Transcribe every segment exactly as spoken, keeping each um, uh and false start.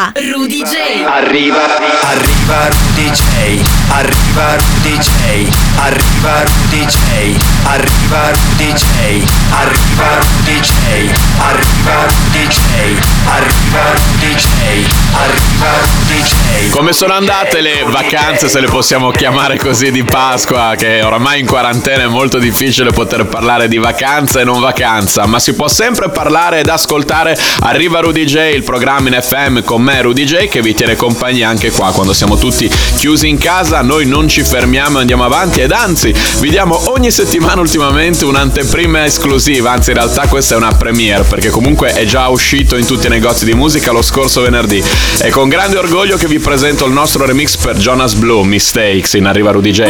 Arriva Rudy J. Arriva, arriva Rudy J. Arriva Rudy J. Arriva Rudy J. Arriva Rudy J. Arriva Rudy J. Arriva Rudy J. Arriva Rudy J. Arriva Rudy J. Come sono andate le vacanze, se le possiamo chiamare così, di Pasqua? Che oramai in quarantena è molto difficile poter parlare di vacanza e non vacanza, ma si può sempre parlare ed ascoltare Arriva Rudy J, il programma in F M con me Rudy J, che vi tiene compagnia anche qua quando siamo tutti chiusi in casa. Noi non ci fermiamo, andiamo avanti ed anzi vi diamo ogni settimana ultimamente un'anteprima esclusiva, anzi in realtà questa è una premiere perché comunque è già uscito in tutti i negozi di musica lo scorso venerdì. È con grande orgoglio che vi presento il nostro remix per Jonas Blue, Mistakes, in Arriva Rudy J.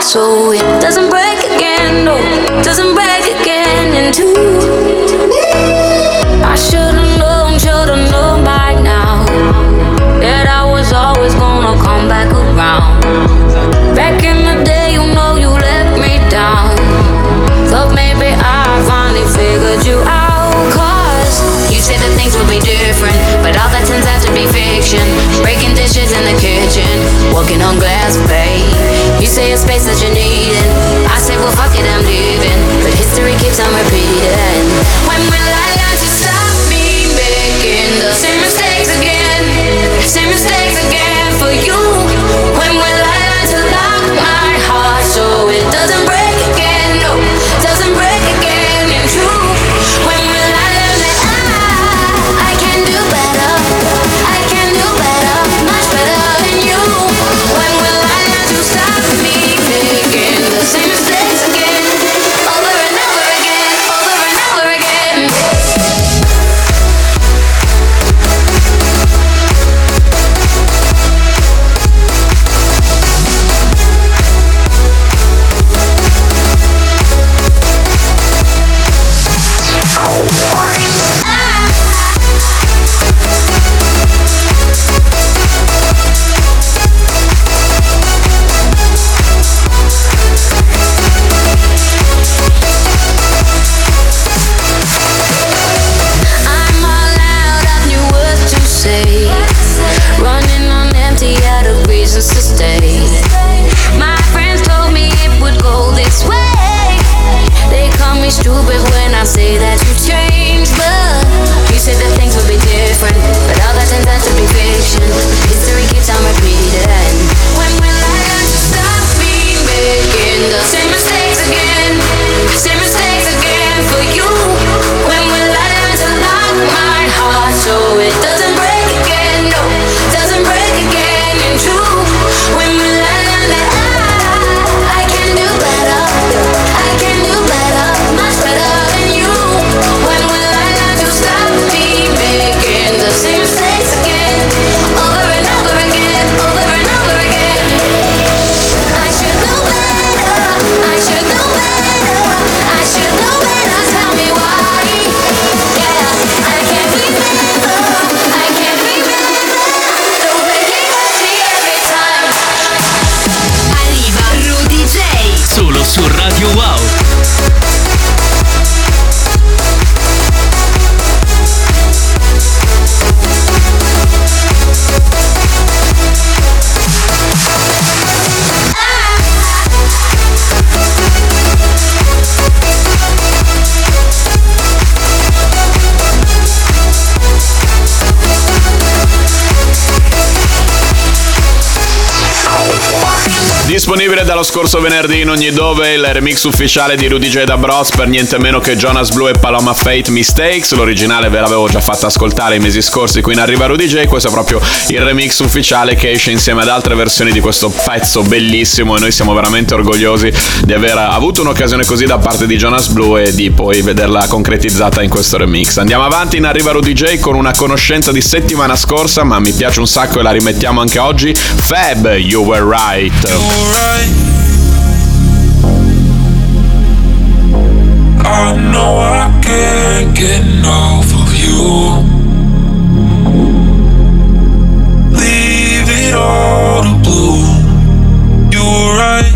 So it doesn't break again, no, doesn't break again in two. I should've known, should've known by now that I was always gonna come back around. Back in the day, you know you let me down. Thought maybe I finally figured you out, cause you said that things would be different, but all that turns out to be fiction. Breaking dishes in the kitchen, walking on glass, babe. You say a space that you're needing, I say well fuck it, I'm leaving. But history keeps on repeating. When will I learn to stop me making the same mistakes again? Same mistakes again for you. When will I learn to lock my heart so it doesn't break again? No, doesn't break again in two. When will I learn that I, I can do better, I can do better, much better than you? When will same mistakes again, over and over again, over and over again. Disponibile dallo scorso venerdì in ogni dove il remix ufficiale di Rudy J da Bros per niente meno che Jonas Blue e Paloma Faith, Mistakes. L'originale ve l'avevo già fatta ascoltare i mesi scorsi qui in Arriva Rudy J. Questo è proprio il remix ufficiale che esce insieme ad altre versioni di questo pezzo bellissimo e noi siamo veramente orgogliosi di aver avuto un'occasione così da parte di Jonas Blue e di poi vederla concretizzata in questo remix. Andiamo avanti in Arriva Rudy J con una conoscenza di settimana scorsa, ma mi piace un sacco e la rimettiamo anche oggi. Fab, You Were Right. Right. I know I can't get enough of you. Leave it all to blue. You were right.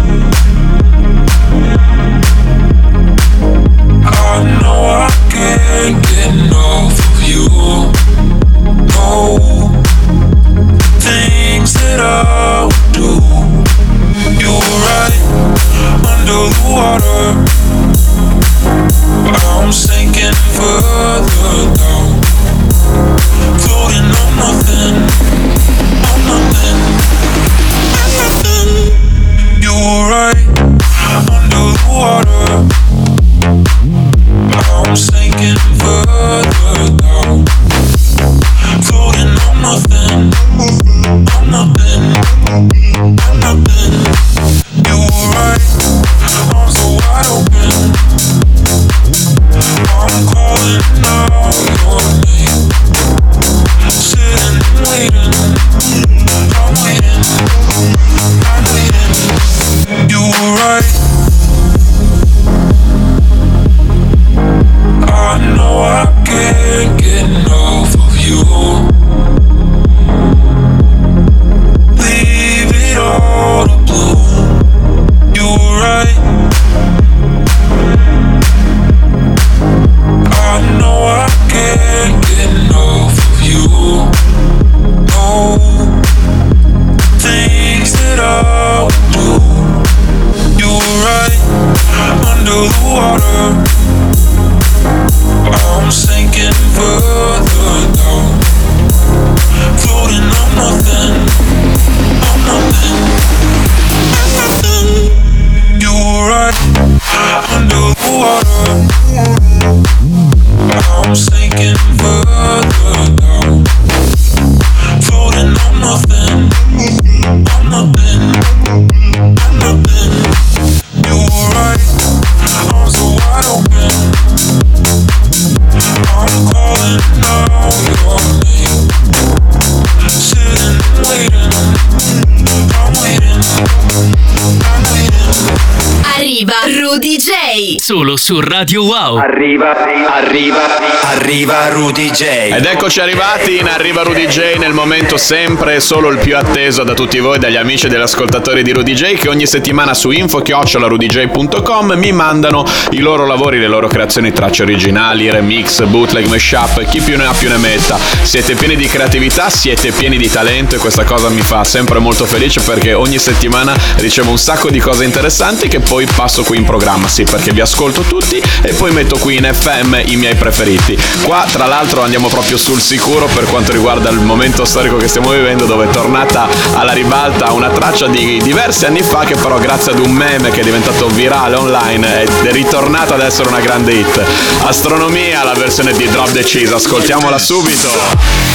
lunedì, solo su Radio Wow. Arriva, arriva, arriva Rudy J. Ed eccoci arrivati in Arriva Rudy J, nel momento sempre solo il più atteso da tutti voi, dagli amici e dagli ascoltatori di Rudy J, che ogni settimana su info chiocciola rudy j punto com mi mandano i loro lavori, le loro creazioni, tracce originali, remix, bootleg, mashup, chi più ne ha più ne metta. Siete pieni di creatività, siete pieni di talento e questa cosa mi fa sempre molto felice, perché ogni settimana ricevo un sacco di cose interessanti che poi passo qui in programma, sì, perché vi ascolto tutti e poi metto qui in effe emme i miei preferiti. Qua tra l'altro andiamo proprio sul sicuro per quanto riguarda il momento storico che stiamo vivendo, dove è tornata alla ribalta una traccia di diversi anni fa che però grazie ad un meme che è diventato virale online è ritornata ad essere una grande hit. Astronomia, la versione di Drop the Cheese, ascoltiamola subito.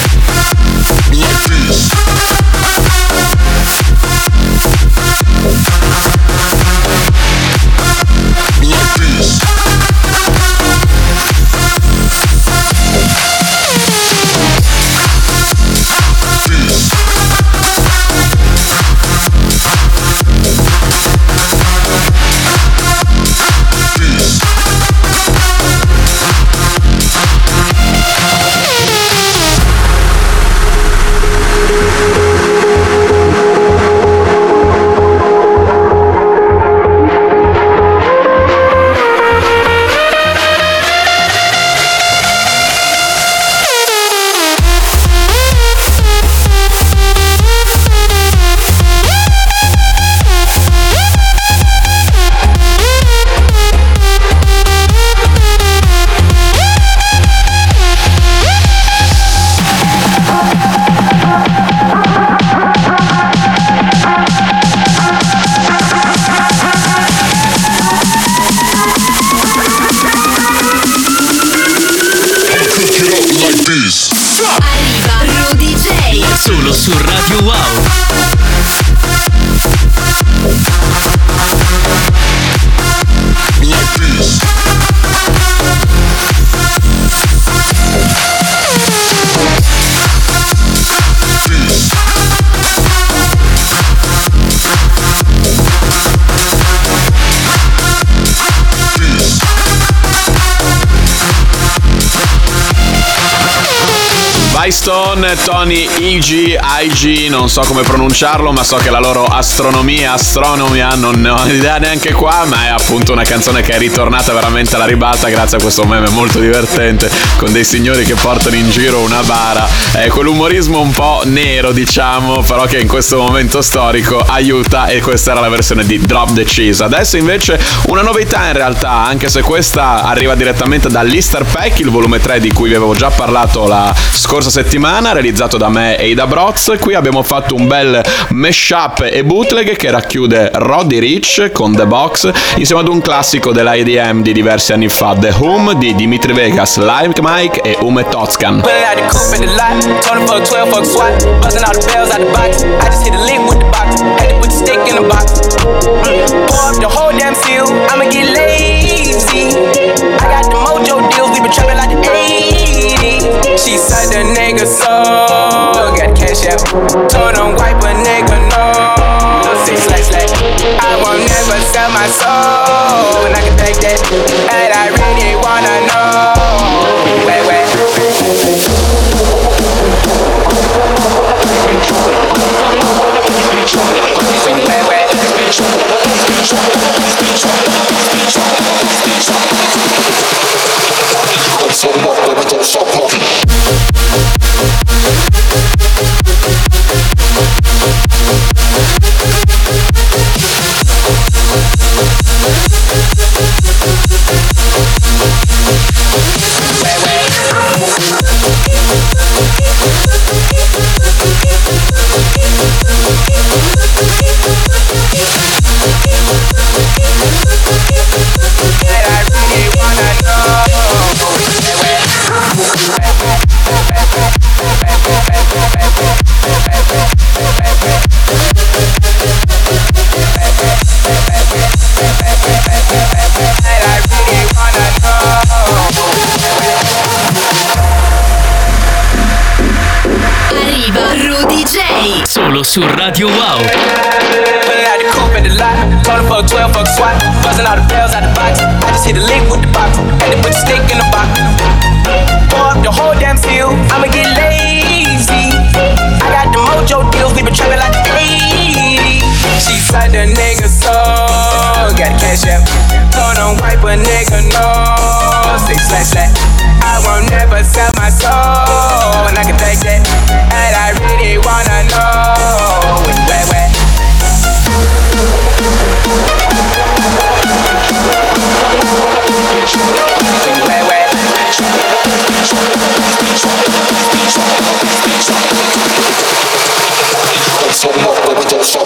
Stone, Tony I G, I G, non so come pronunciarlo, ma so che la loro astronomia, astronomia, non ne ho idea neanche qua, ma è appunto una canzone che è ritornata veramente alla ribalta grazie a questo meme molto divertente con dei signori che portano in giro una bara, eh, quell'umorismo un po' nero diciamo, però che in questo momento storico aiuta, e questa era la versione di Drop the Cheese. Adesso invece una novità in realtà, anche se questa arriva direttamente dall'Easter Pack, il volume tre di cui vi avevo già parlato la scorsa settimana, realizzato da me e da Broz. Qui abbiamo fatto un bel mashup e bootleg che racchiude Roddy Ricch con The Box insieme ad un classico dell'I D M di diversi anni fa, The Home di Dimitri Vegas, Like Mike e Ume Tozkan. She said the nigga so got cash out. Told him wipe a nigga no. Say slash slash. I won't never sell my soul, and I can take that. And I really wanna know. Wait, wait. So much, baby, don't so Solo su Radio Wow. the coupe at the lot. Told her fuck twelve, fuck swat. Buzzing all the bells out the box. I just hit a lick with the box. Had to put the stick in the box. Pour up the whole damn seal. I'ma get lazy. I got the mojo deals. We been trapping like eighty. She signed a nigga soul. Got a cash app. Told him wipe a nigga no. Six slash that. I won't never sell my soul. And I can take that. And I really wanna know. It's wet, wet. So much, but we don't stop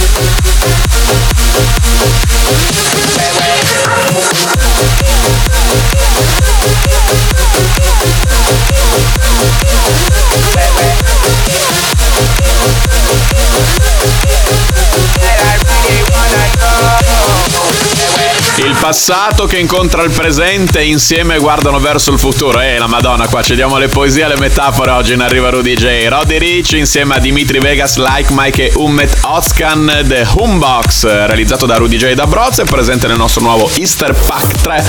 Il passato che incontra il presente e insieme guardano verso il futuro. Eh, la Madonna, qua cediamo le poesie e le metafore oggi in Arriva Rudy J. Roddy Ricch insieme a Dimitri Vegas, Like Mike e Ummet Özkan, The Humbox, realizzato da Rudy J e da Broz, è presente nel nostro nuovo Easter Pack tre,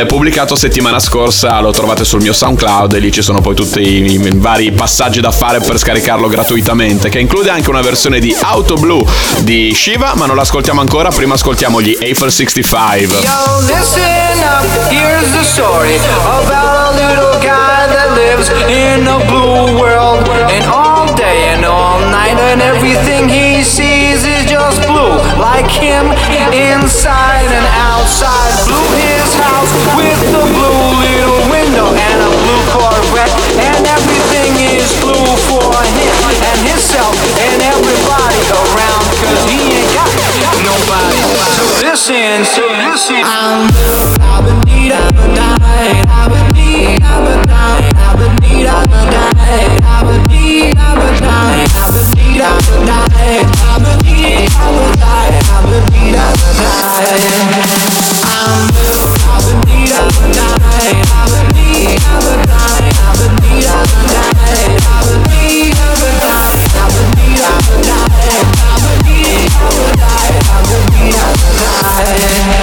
eh, pubblicato settimana scorsa. Lo trovate sul mio SoundCloud e lì ci sono poi tutti i, i vari passaggi da fare per scaricarlo gratuitamente, che include anche una versione di Auto Blu di Shiva, ma non l'ascoltiamo ancora, prima ascoltiamo gli A four sixty-five. Yo, listen up, here's the story about a little guy that lives in a blue world. And all day and all night and everything he sees is just blue. Like him, inside and outside. Blue his house with a blue little window and a blue Corvette. And everything is blue for him and himself and everybody around. Cause he ain't got nobody. So listen, so listen. I'm blue, I've been need, I've been died, I've been need, I've been died, I've been need, I've been died, I've been need, I've been died, I've been need, I've been died, I've been need, I've been died, I've been need, I've been died. I'm blue, I've been need, I've been died, I've been need, I've been died, I've been need, I've been died, I've been need, I've been died, I've been need, I've been died, I've been need, I've been died, I've been need, I've been died.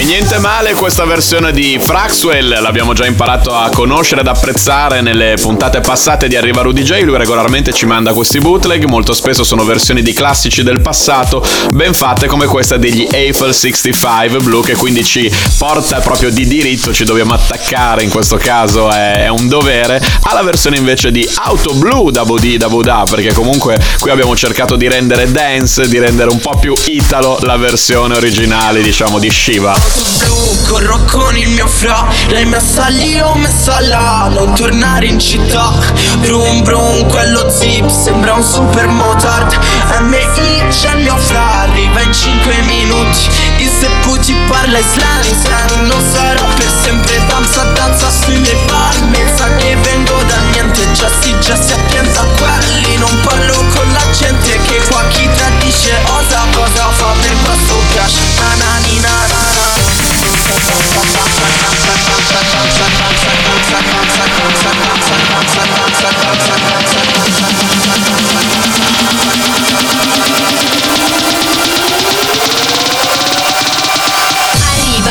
E niente male questa versione di Fraxwell, l'abbiamo già imparato a conoscere ed apprezzare nelle puntate passate di Arriva Rudy J. Lui regolarmente ci manda questi bootleg, molto spesso sono versioni di classici del passato ben fatte come questa degli Eiffel sessantacinque Blue, che quindi ci porta proprio di diritto, ci dobbiamo attaccare, in questo caso è, è un dovere, alla versione invece di Auto Blue da Bodhi da Bodà, perché comunque qui abbiamo cercato di rendere dance, di rendere un po' più italo la versione originale, diciamo, di Shiva. Blu, corro con il mio fra, l'hai messa lì o messa là, non tornare in città. Brum brum, quello zip sembra un super motard. M I c'è il mio fra, arriva in cinque minuti. E se puti parla slang slang, non sarà per sempre. Danza danza sulle palme, sa che vengo da niente. Già si già si appianta quelli, non parlo con la gente. Che qua chi tradisce osa, cosa fa per basso cash. Ananina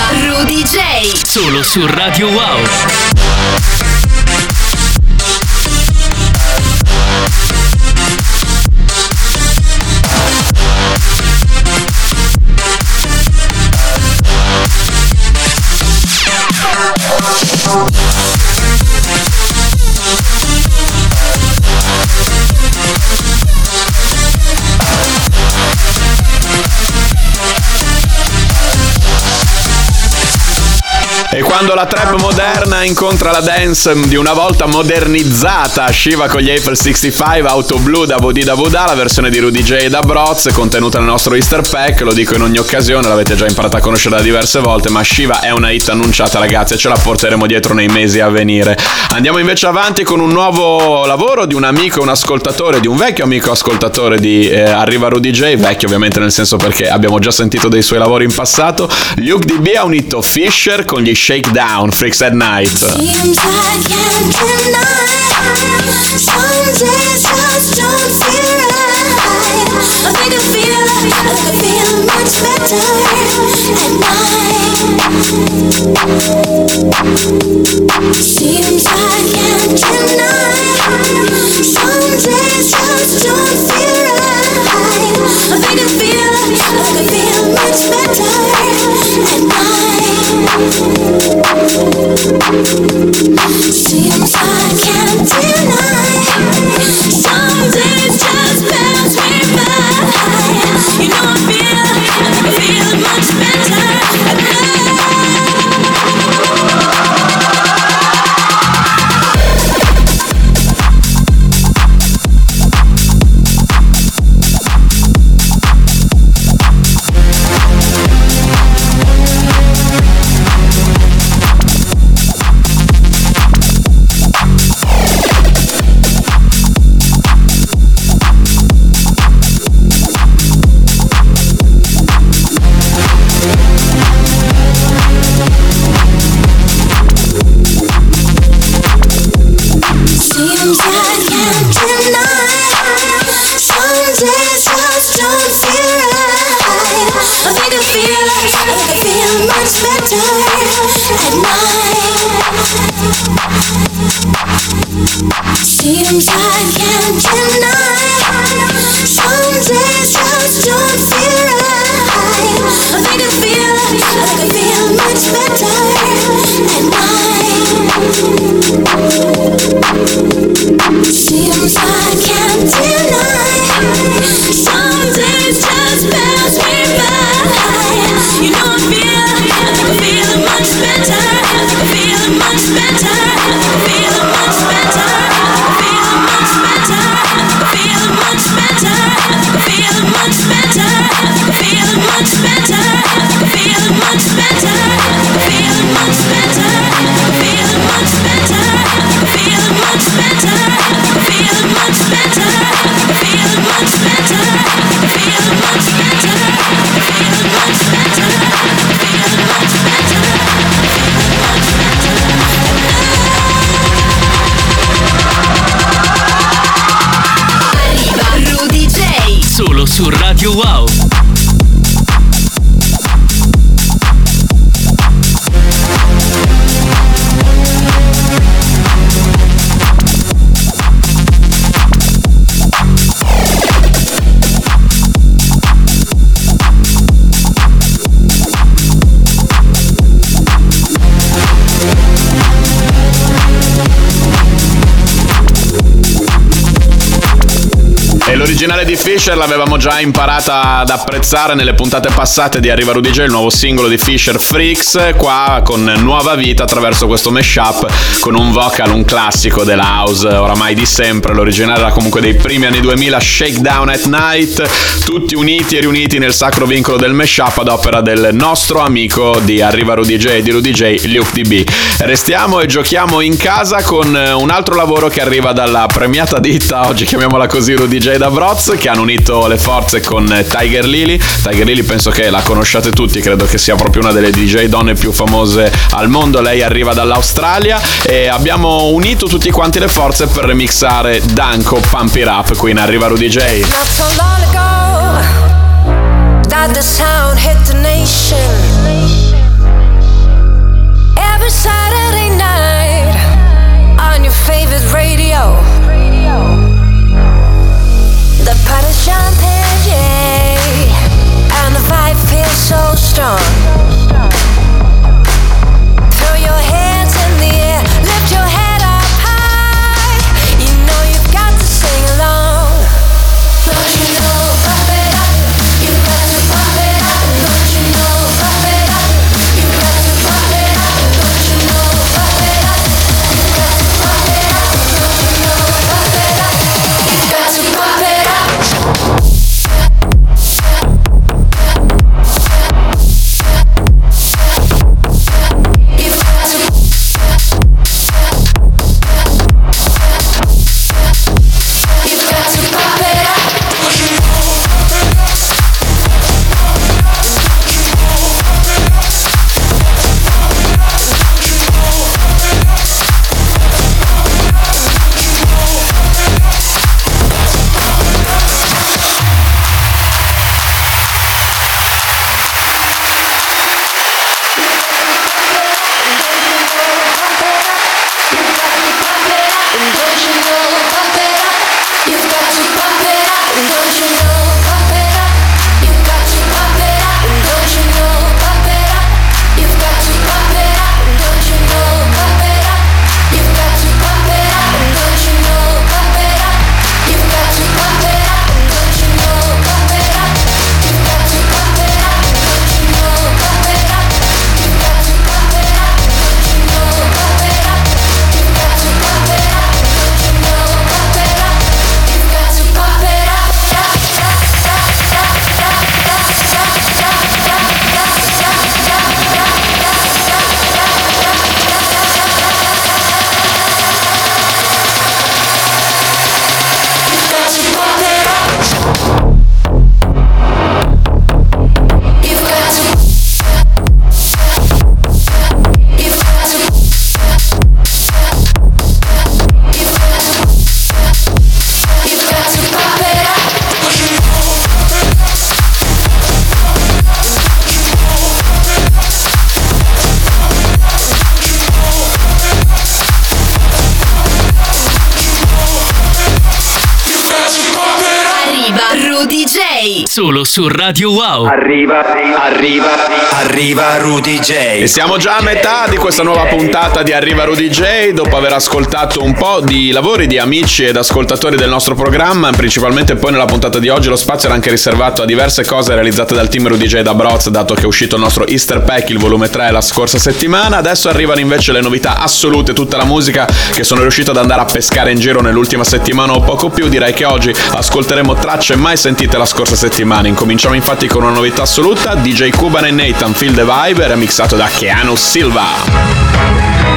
Arriva Rudy J solo su Radio Wow. E quando la trap moderna incontra la dance di una volta modernizzata, Shiva con gli Eiffel sessantacinque, Auto Blu da Bodhi da Bodà, la versione di Rudy J da Broz contenuta nel nostro Easter Pack. Lo dico in ogni occasione, l'avete già imparata a conoscerla diverse volte, ma Shiva è una hit annunciata, ragazzi, e ce la porteremo dietro nei mesi a venire. Andiamo invece avanti con un nuovo lavoro di un amico, un ascoltatore, di un vecchio amico ascoltatore di eh, Arriva Rudy J, vecchio ovviamente nel senso perché abbiamo già sentito dei suoi lavori in passato. Luke D B ha unito Fisher con gli Shakedown, Freaks at Night. L'originale di Fisher l'avevamo già imparata ad apprezzare nelle puntate passate di Arriva Rudy J, il nuovo singolo di Fisher, Freaks, qua con nuova vita attraverso questo mashup con un vocal, un classico della house oramai di sempre. L'originale era comunque dei primi anni duemila, Shakedown at Night, tutti uniti e riuniti nel sacro vincolo del mashup ad opera del nostro amico di Arriva Rudy J, di Rudy J, Luke D B. Restiamo e giochiamo in casa con un altro lavoro che arriva dalla premiata ditta, oggi chiamiamola così, Rudy J da Bro, che hanno unito le forze con Tiger Lily. Tiger Lily penso che la conosciate tutti, credo che sia proprio una delle D J donne più famose al mondo, lei arriva dall'Australia, e abbiamo unito tutti quanti le forze per remixare Danko Pump It Up qui in Arriva Rudy J. Not so long ago that the sound hit the nation. Every Saturday night on your favorite radio. The party's jumping, yeah, and the vibe feels so strong. Throw your hands in the air, lift your head up high. You know you've got to sing along. Don't you know, pump it up, you got to pump it up. Don't you know, pump it up. D J, solo su Radio Wow. Arriva, arriva, arriva Rudy J. E siamo già a metà di questa nuova puntata di Arriva Rudy J. Dopo aver ascoltato un po' di lavori di amici ed ascoltatori del nostro programma, principalmente poi nella puntata di oggi lo spazio era anche riservato a diverse cose realizzate dal team Rudy J da Broz, dato che è uscito il nostro Easter Pack, il volume tre, la scorsa settimana. Adesso arrivano invece le novità assolute, tutta la musica che sono riuscito ad andare a pescare in giro nell'ultima settimana o poco più. Direi che oggi ascolteremo tracce mai sentite la scorsa settimana. Incominciamo infatti con una novità assoluta, D J Kuban e Nathan, Feel the Vibe, remixato da Keanu Silva.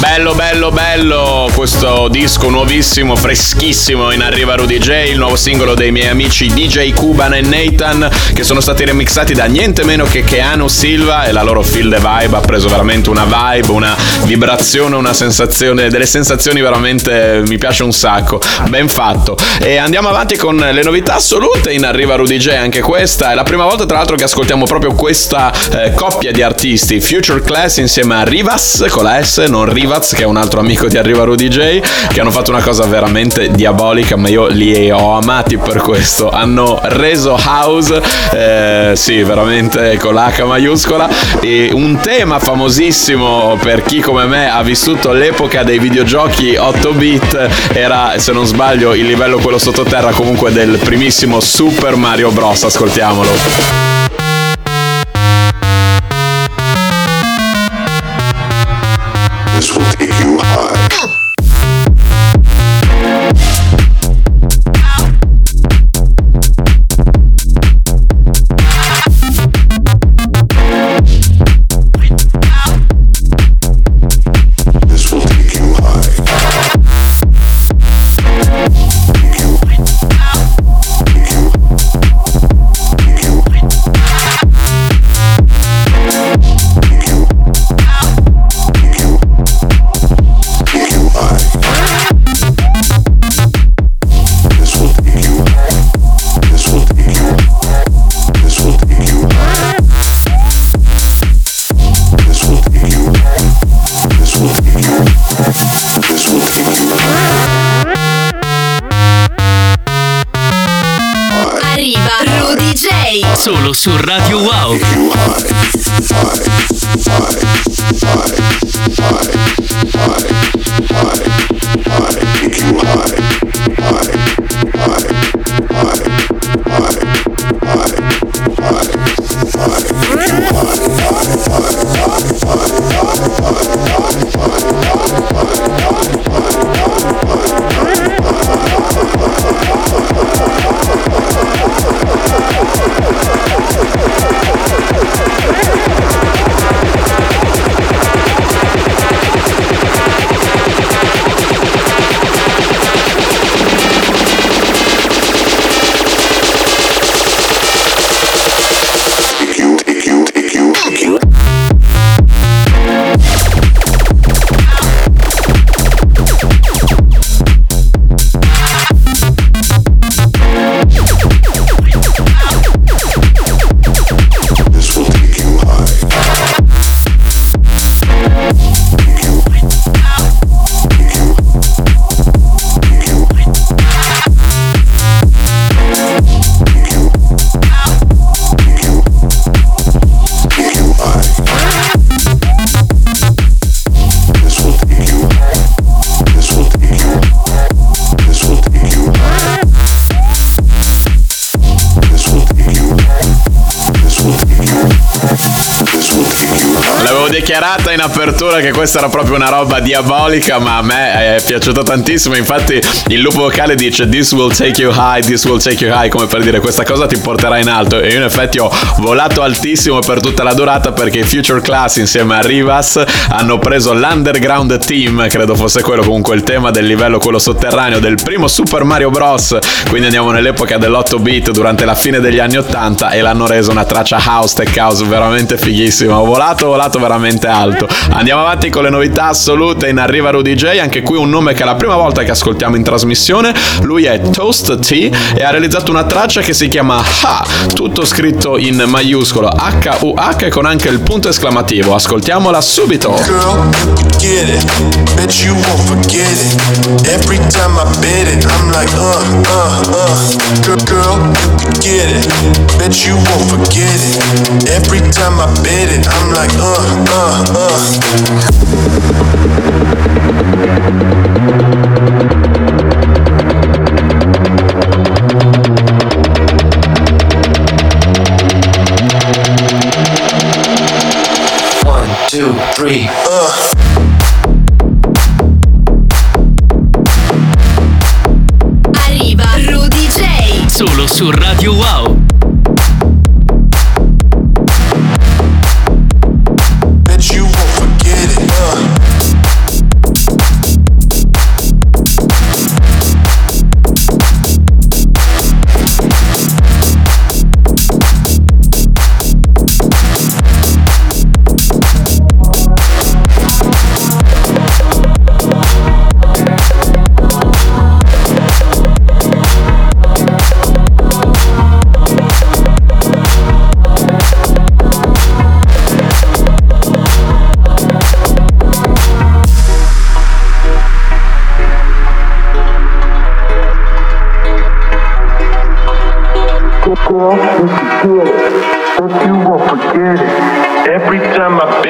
Bello, bello, bello questo disco nuovissimo, freschissimo in Arriva Rudy J, il nuovo singolo dei miei amici D J Kuban e Nathan, che sono stati remixati da niente meno che Keanu Silva, e la loro Feel the Vibe ha preso veramente una vibe, una vibrazione, una sensazione, delle sensazioni veramente mi piace un sacco, ben fatto. E andiamo avanti con le novità assolute in Arriva Rudy J, anche questa è la prima volta tra l'altro che ascoltiamo proprio questa eh, coppia di artisti, Future Class insieme a Rivas, con la S, non Rivas, che è un altro amico di Arriva Rudy J, che hanno fatto una cosa veramente diabolica, ma io li ho amati per questo. Hanno reso house, eh, sì, veramente con l'H maiuscola, e un tema famosissimo per chi come me ha vissuto l'epoca dei videogiochi otto bit, era, se non sbaglio, il livello quello sottoterra comunque del primissimo Super Mario Bros. Ascoltiamolo. solo su Radio Wow. Dichiarata in apertura che questa era proprio una roba diabolica, ma a me è piaciuta tantissimo. Infatti il loop vocale dice "This will take you high, this will take you high", come per dire questa cosa ti porterà in alto, e io in effetti ho volato altissimo per tutta la durata, perché Future Class insieme a Rivas hanno preso l'Underground Team, credo fosse quello, comunque il tema del livello, quello sotterraneo del primo Super Mario Bros, quindi andiamo nell'epoca dell'otto bit durante la fine degli anni ottanta, e l'hanno reso una traccia house, tech house veramente fighissima. Ho volato, volato veramente alto. Andiamo avanti con le novità assolute. In arriva Rudy J, anche qui un nome che è la prima volta che ascoltiamo in trasmissione. Lui è Toast T e ha realizzato una traccia che si chiama Ha, tutto scritto in maiuscolo H U H e con anche il punto esclamativo. Ascoltiamola subito. Girl, you get it. Bet you won't forget it. Every time I bet it, I'm like uh, uh, uh. Girl, you get it. Bet you won't forget it. Every time I bet it, I'm like uh, uh. Uh, uh. One, two, three, uh. Arriva Rudy J, solo su Radio Wow.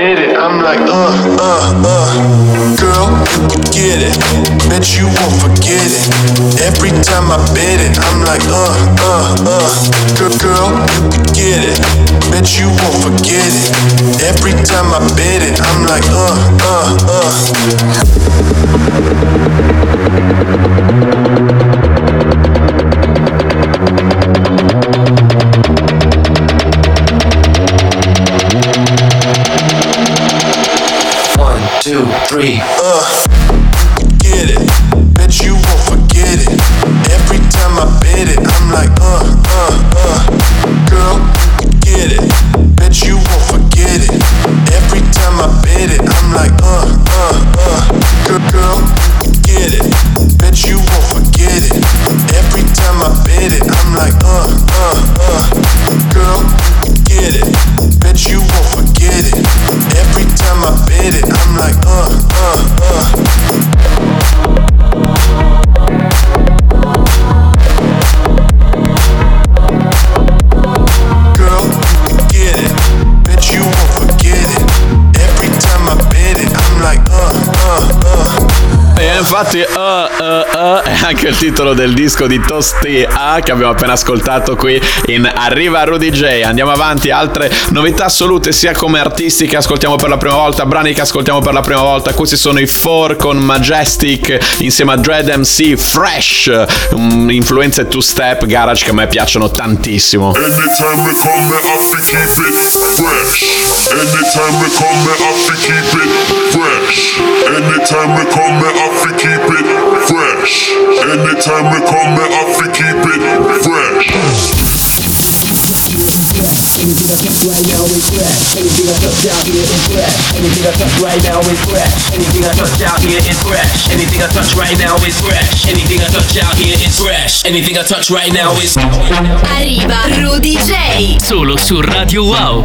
It. I'm like, uh, uh, uh. infatti uh, uh, uh, è anche il titolo del disco di Tostea che abbiamo appena ascoltato qui in Arriva Rudy J. Andiamo avanti, altre novità assolute sia come artisti che ascoltiamo per la prima volta, brani che ascoltiamo per la prima volta. Questi sono i Four con Majestic insieme a Dread M C, Fresh, um, influenze two step garage che a me piacciono tantissimo. Anytime we come up to keep it fresh, anytime we come up to keep it fresh, anytime we come up to keep it fresh, anytime we come up to keep it fresh. Anything I touch right now is fresh. Anything I touch out here is fresh. Anything I touch right now is fresh. Anything I touch out here is fresh. Anything I touch right now is fresh. Anything I touch out here is fresh. Anything I touch right now is. Arriva Rudy J, solo su Radio Wow.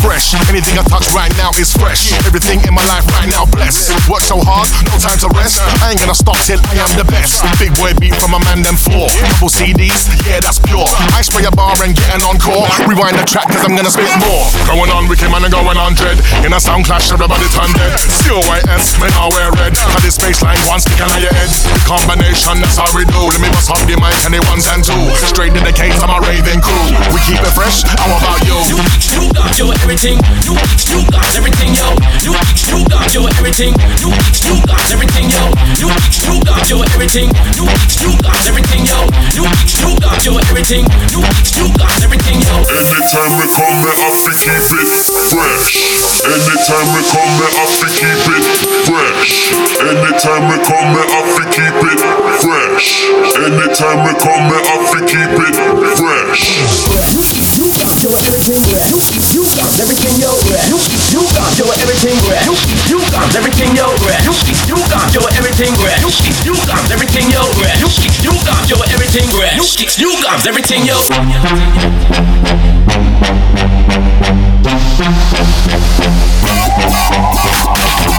Fresh, anything I touch right now is fresh. Everything in my life right now blessed. Work so hard, no time to rest. I ain't gonna stop till I am the best. Big boy beat from a man them floor. Double C Ds, yeah that's pure. I spray a bar and get an encore. Rewind the track cause I'm gonna spit more. Going on wicked man and going on dread. In a sound clash everybody turn dead. Still white ends, men all wear red. Had this baseline once, stick on your head. The combination, that's how we do. Let me bust up the mic and the ones and two. Straight in the case, I'm a raving crew. We keep it fresh, how about you? You geeks, you got your everything. You geeks, you got everything, yo. You geeks, you got your everything. You geeks, you got everything, yo. You geeks, you got your everything. You geeks, you got everything, yo. You geeks, you got your everything. You geeks, you got everything, yo. Anytime we come, we have to keep it fresh. Anytime we come, we have to keep it fresh. Anytime we come, we have to keep it fresh. Anytime we come, we have to keep it fresh. You geeks, you got your everything. You geeks, you got everything, yo. You geeks, you got your everything. You geeks, you got everything, yo. You geeks, you got your everything. You geeks, you got everything, yo. You geeks, you got your everything. You geeks, you got everything, yo.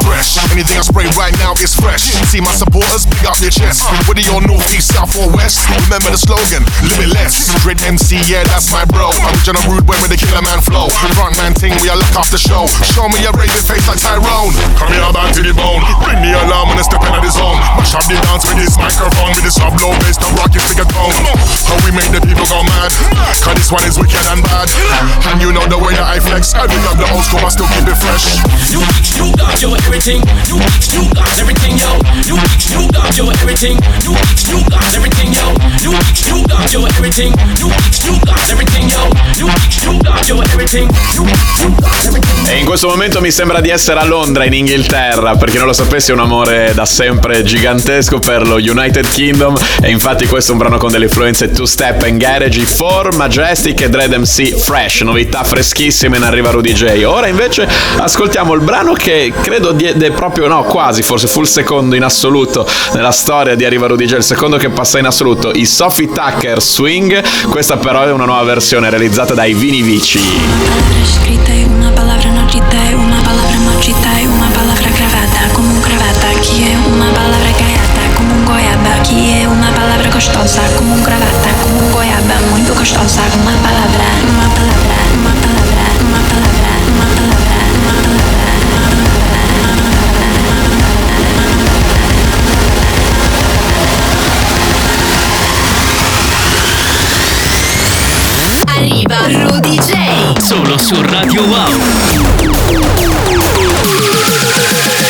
Fresh, anything I spray right now is fresh. See my supporters, big up their chest. Whether you're north, east, south or west, remember the slogan, limitless. Dread M C, yeah that's my bro. I'm Jenna Rude when with the killer man flow. Front man ting, we are look after show. Show me a raving face like Tyrone. Come here down to the bone. Ring the alarm when I step out of the zone. Mash up the dance with this microphone. With this sub low bass, don't rock your figure tone. How we make the people go mad, cause this one is wicked and bad. And you know the way that I flex. I big up the old school, I still keep it fresh. You geeks, you got your everything. You geeks, you got everything, yo. You geeks, you got your everything. You geeks, you got everything, yo. You geeks, you got your everything. You geeks, you got everything, yo. You geeks, you got your everything. You geeks, you got everything. E in questo momento mi sembra di essere a Londra, in Inghilterra. Per chi non lo sapesse, è un amore da sempre gigantesco per lo United Kingdom. E infatti questo è un brano con delle influenze two step and garage. Four, Majestic e Dread M C, Fresh. Novità freschissime in Arriva Rudy J. Ora invece ascoltiamo il brano che credo di, de, proprio no, quasi, forse fu il secondo in assoluto nella storia di Arriva Rudy J, il secondo che passa in assoluto, i Sophie Tucker, Swing. Questa però è una nuova versione realizzata dai Vini Vici. Una palabra escrita, una palabra no dita, una palabra gravata, come un gravata, che è una palabra gaiata, come un goiaba, che è una palabra costosa, come un gravata, come un goiaba, molto costosa, una palabra, una palabra, una palabra, una palabra, una palabra, una palabra. Arriva Rudy J, solo su Radio Wow.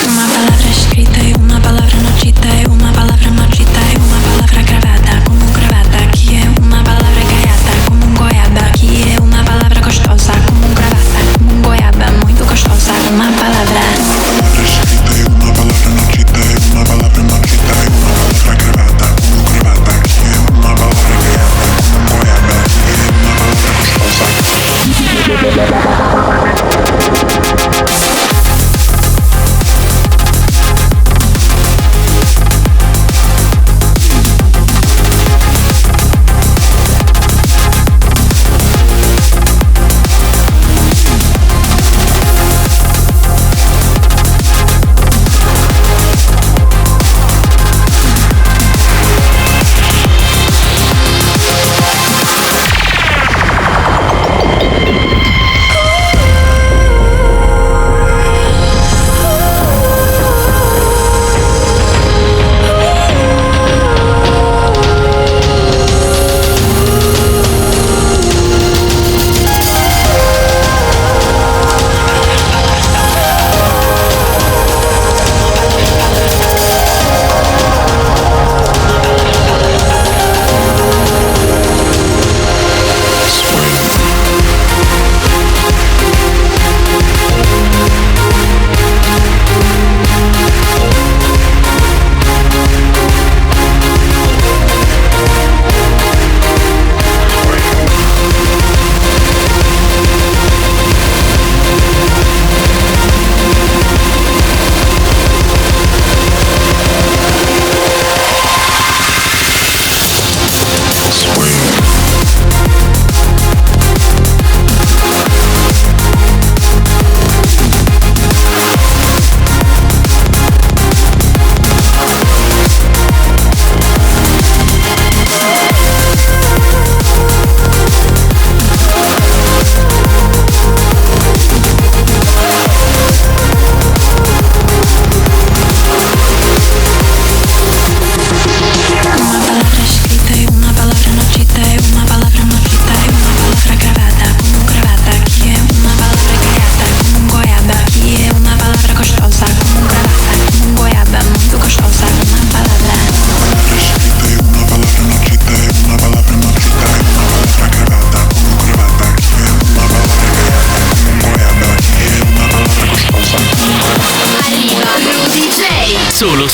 Una palabra escrita, una palabra no dita, una palabra maldita, una palabra gravata, come un gravata, che è una palabra gaiata, come un goiaba, che è una palabra costosa, come un gravata, come un goiaba, molto costosa, una palabra. Una palabra escrita, una palabra no dita, una palabra maldita, una palabra gravata, come un gravata, che è una palabra gaiata, come un goiaba, che è una palabra costosa. We'll be right back.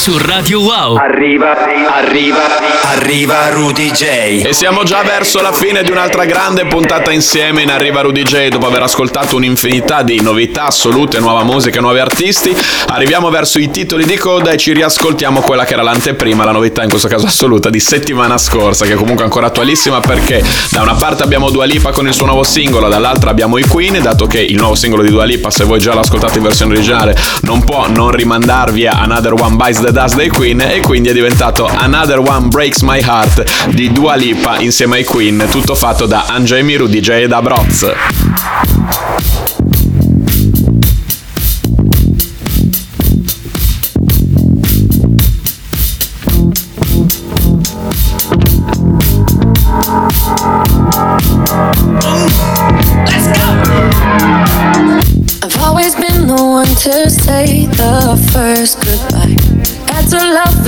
su Radio Wow. Arriva, arriva, arriva Rudy J. E siamo già verso la fine di un'altra grande puntata insieme in Arriva Rudy J. Dopo aver ascoltato un'infinità di novità assolute, nuova musica, nuovi artisti, arriviamo verso i titoli di coda e ci riascoltiamo quella che era l'anteprima, la novità in questo caso assoluta di settimana scorsa, che è comunque ancora attualissima, perché da una parte abbiamo Dua Lipa con il suo nuovo singolo, dall'altra abbiamo i Queen, dato che il nuovo singolo di Dua Lipa, se voi già l'ascoltate in versione originale, non può non rimandarvi a Another One Bites the Dust dei Queen, e quindi è diventato Another One Breaks My Heart di Dua Lipa insieme ai Queen, tutto fatto da Angemi, Rudy J e da Broz. To say the first goodbye, had to love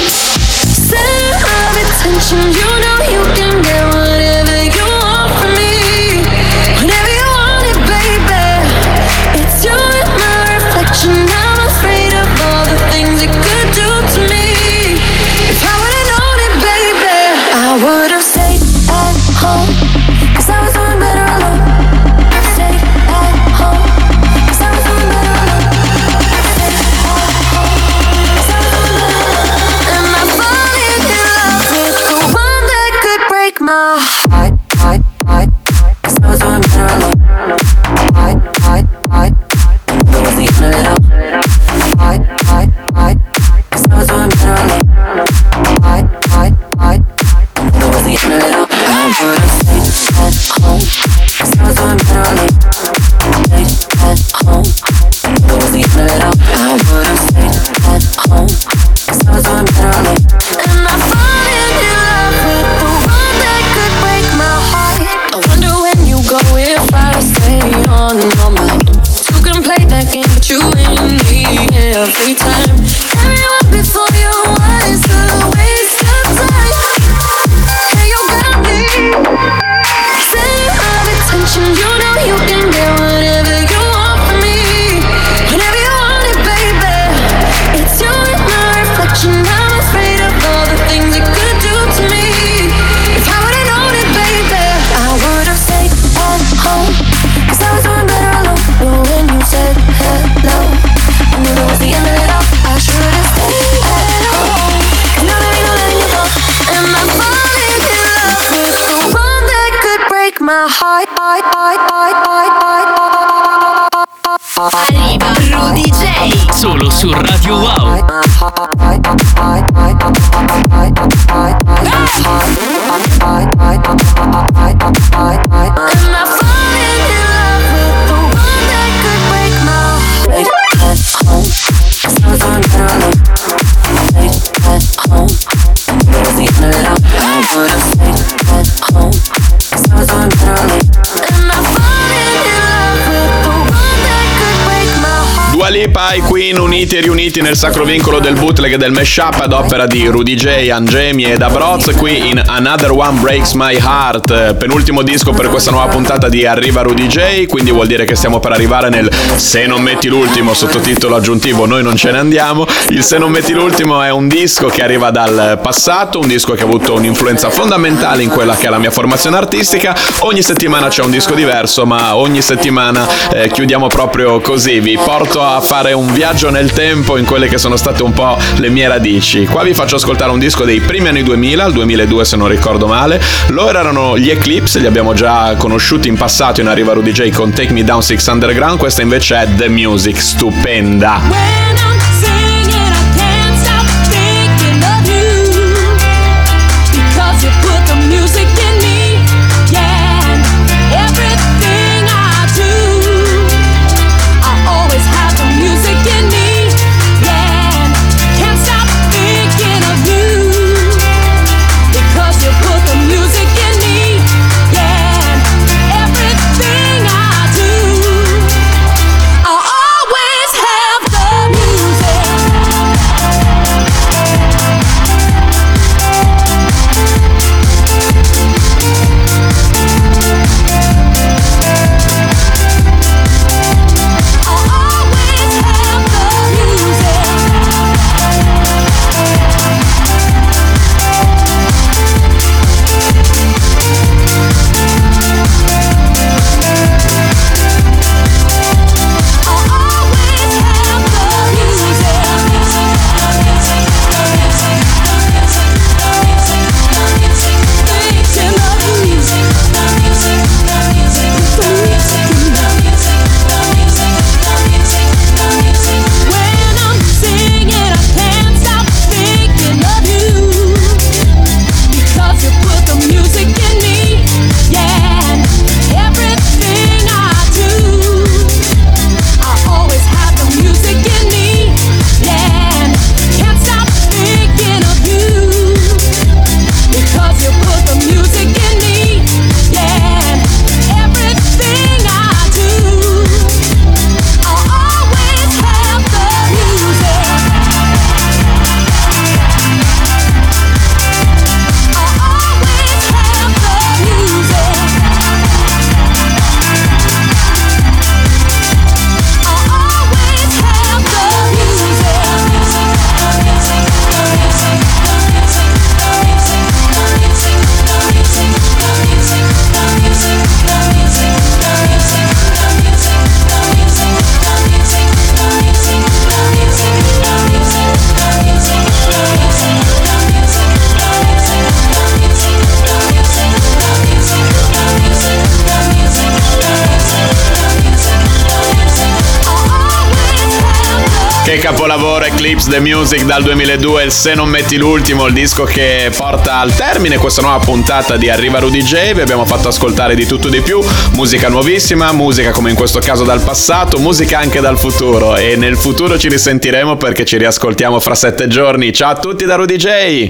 Center of attention, you know you can get whatever you want from me. Whenever you want it, baby. It's you and my reflection. I'm afraid of all the things you could do to me. If I would've known it, baby, I would've stayed at home. Cause I was doing better alone. Arriva Rudy J solo su Radio Wow. Lipa e Queen uniti e riuniti nel sacro vincolo del bootleg e del mashup ad opera di Rudy J, Angemi e da Broz, qui in Another One Breaks My Heart, penultimo disco per questa nuova puntata di Arriva Rudy J, quindi vuol dire che stiamo per arrivare nel Se non metti l'ultimo, sottotitolo aggiuntivo Noi non ce ne andiamo. Il Se non metti l'ultimo è un disco che arriva dal passato, un disco che ha avuto un'influenza fondamentale in quella che è la mia formazione artistica. Ogni settimana c'è un disco diverso, ma ogni settimana eh, chiudiamo proprio così, vi porto a fare un viaggio nel tempo in quelle che sono state un po' le mie radici. Qua vi faccio ascoltare un disco dei primi anni duemila, il duemiladue se non ricordo male. Loro erano gli Eclipse, li abbiamo già conosciuti in passato in Arriva Rudy J con Take Me Down Six Underground. Questa invece è The Music, stupenda. Ooh. Capolavoro Eclipse The Music dal duemiladue, il Se non metti l'ultimo, il disco che porta al termine questa nuova puntata di Arriva Rudy J. Vi abbiamo fatto ascoltare di tutto di più, musica nuovissima, musica come in questo caso dal passato, musica anche dal futuro, e nel futuro ci risentiremo perché ci riascoltiamo fra sette giorni. Ciao a tutti da Rudy J.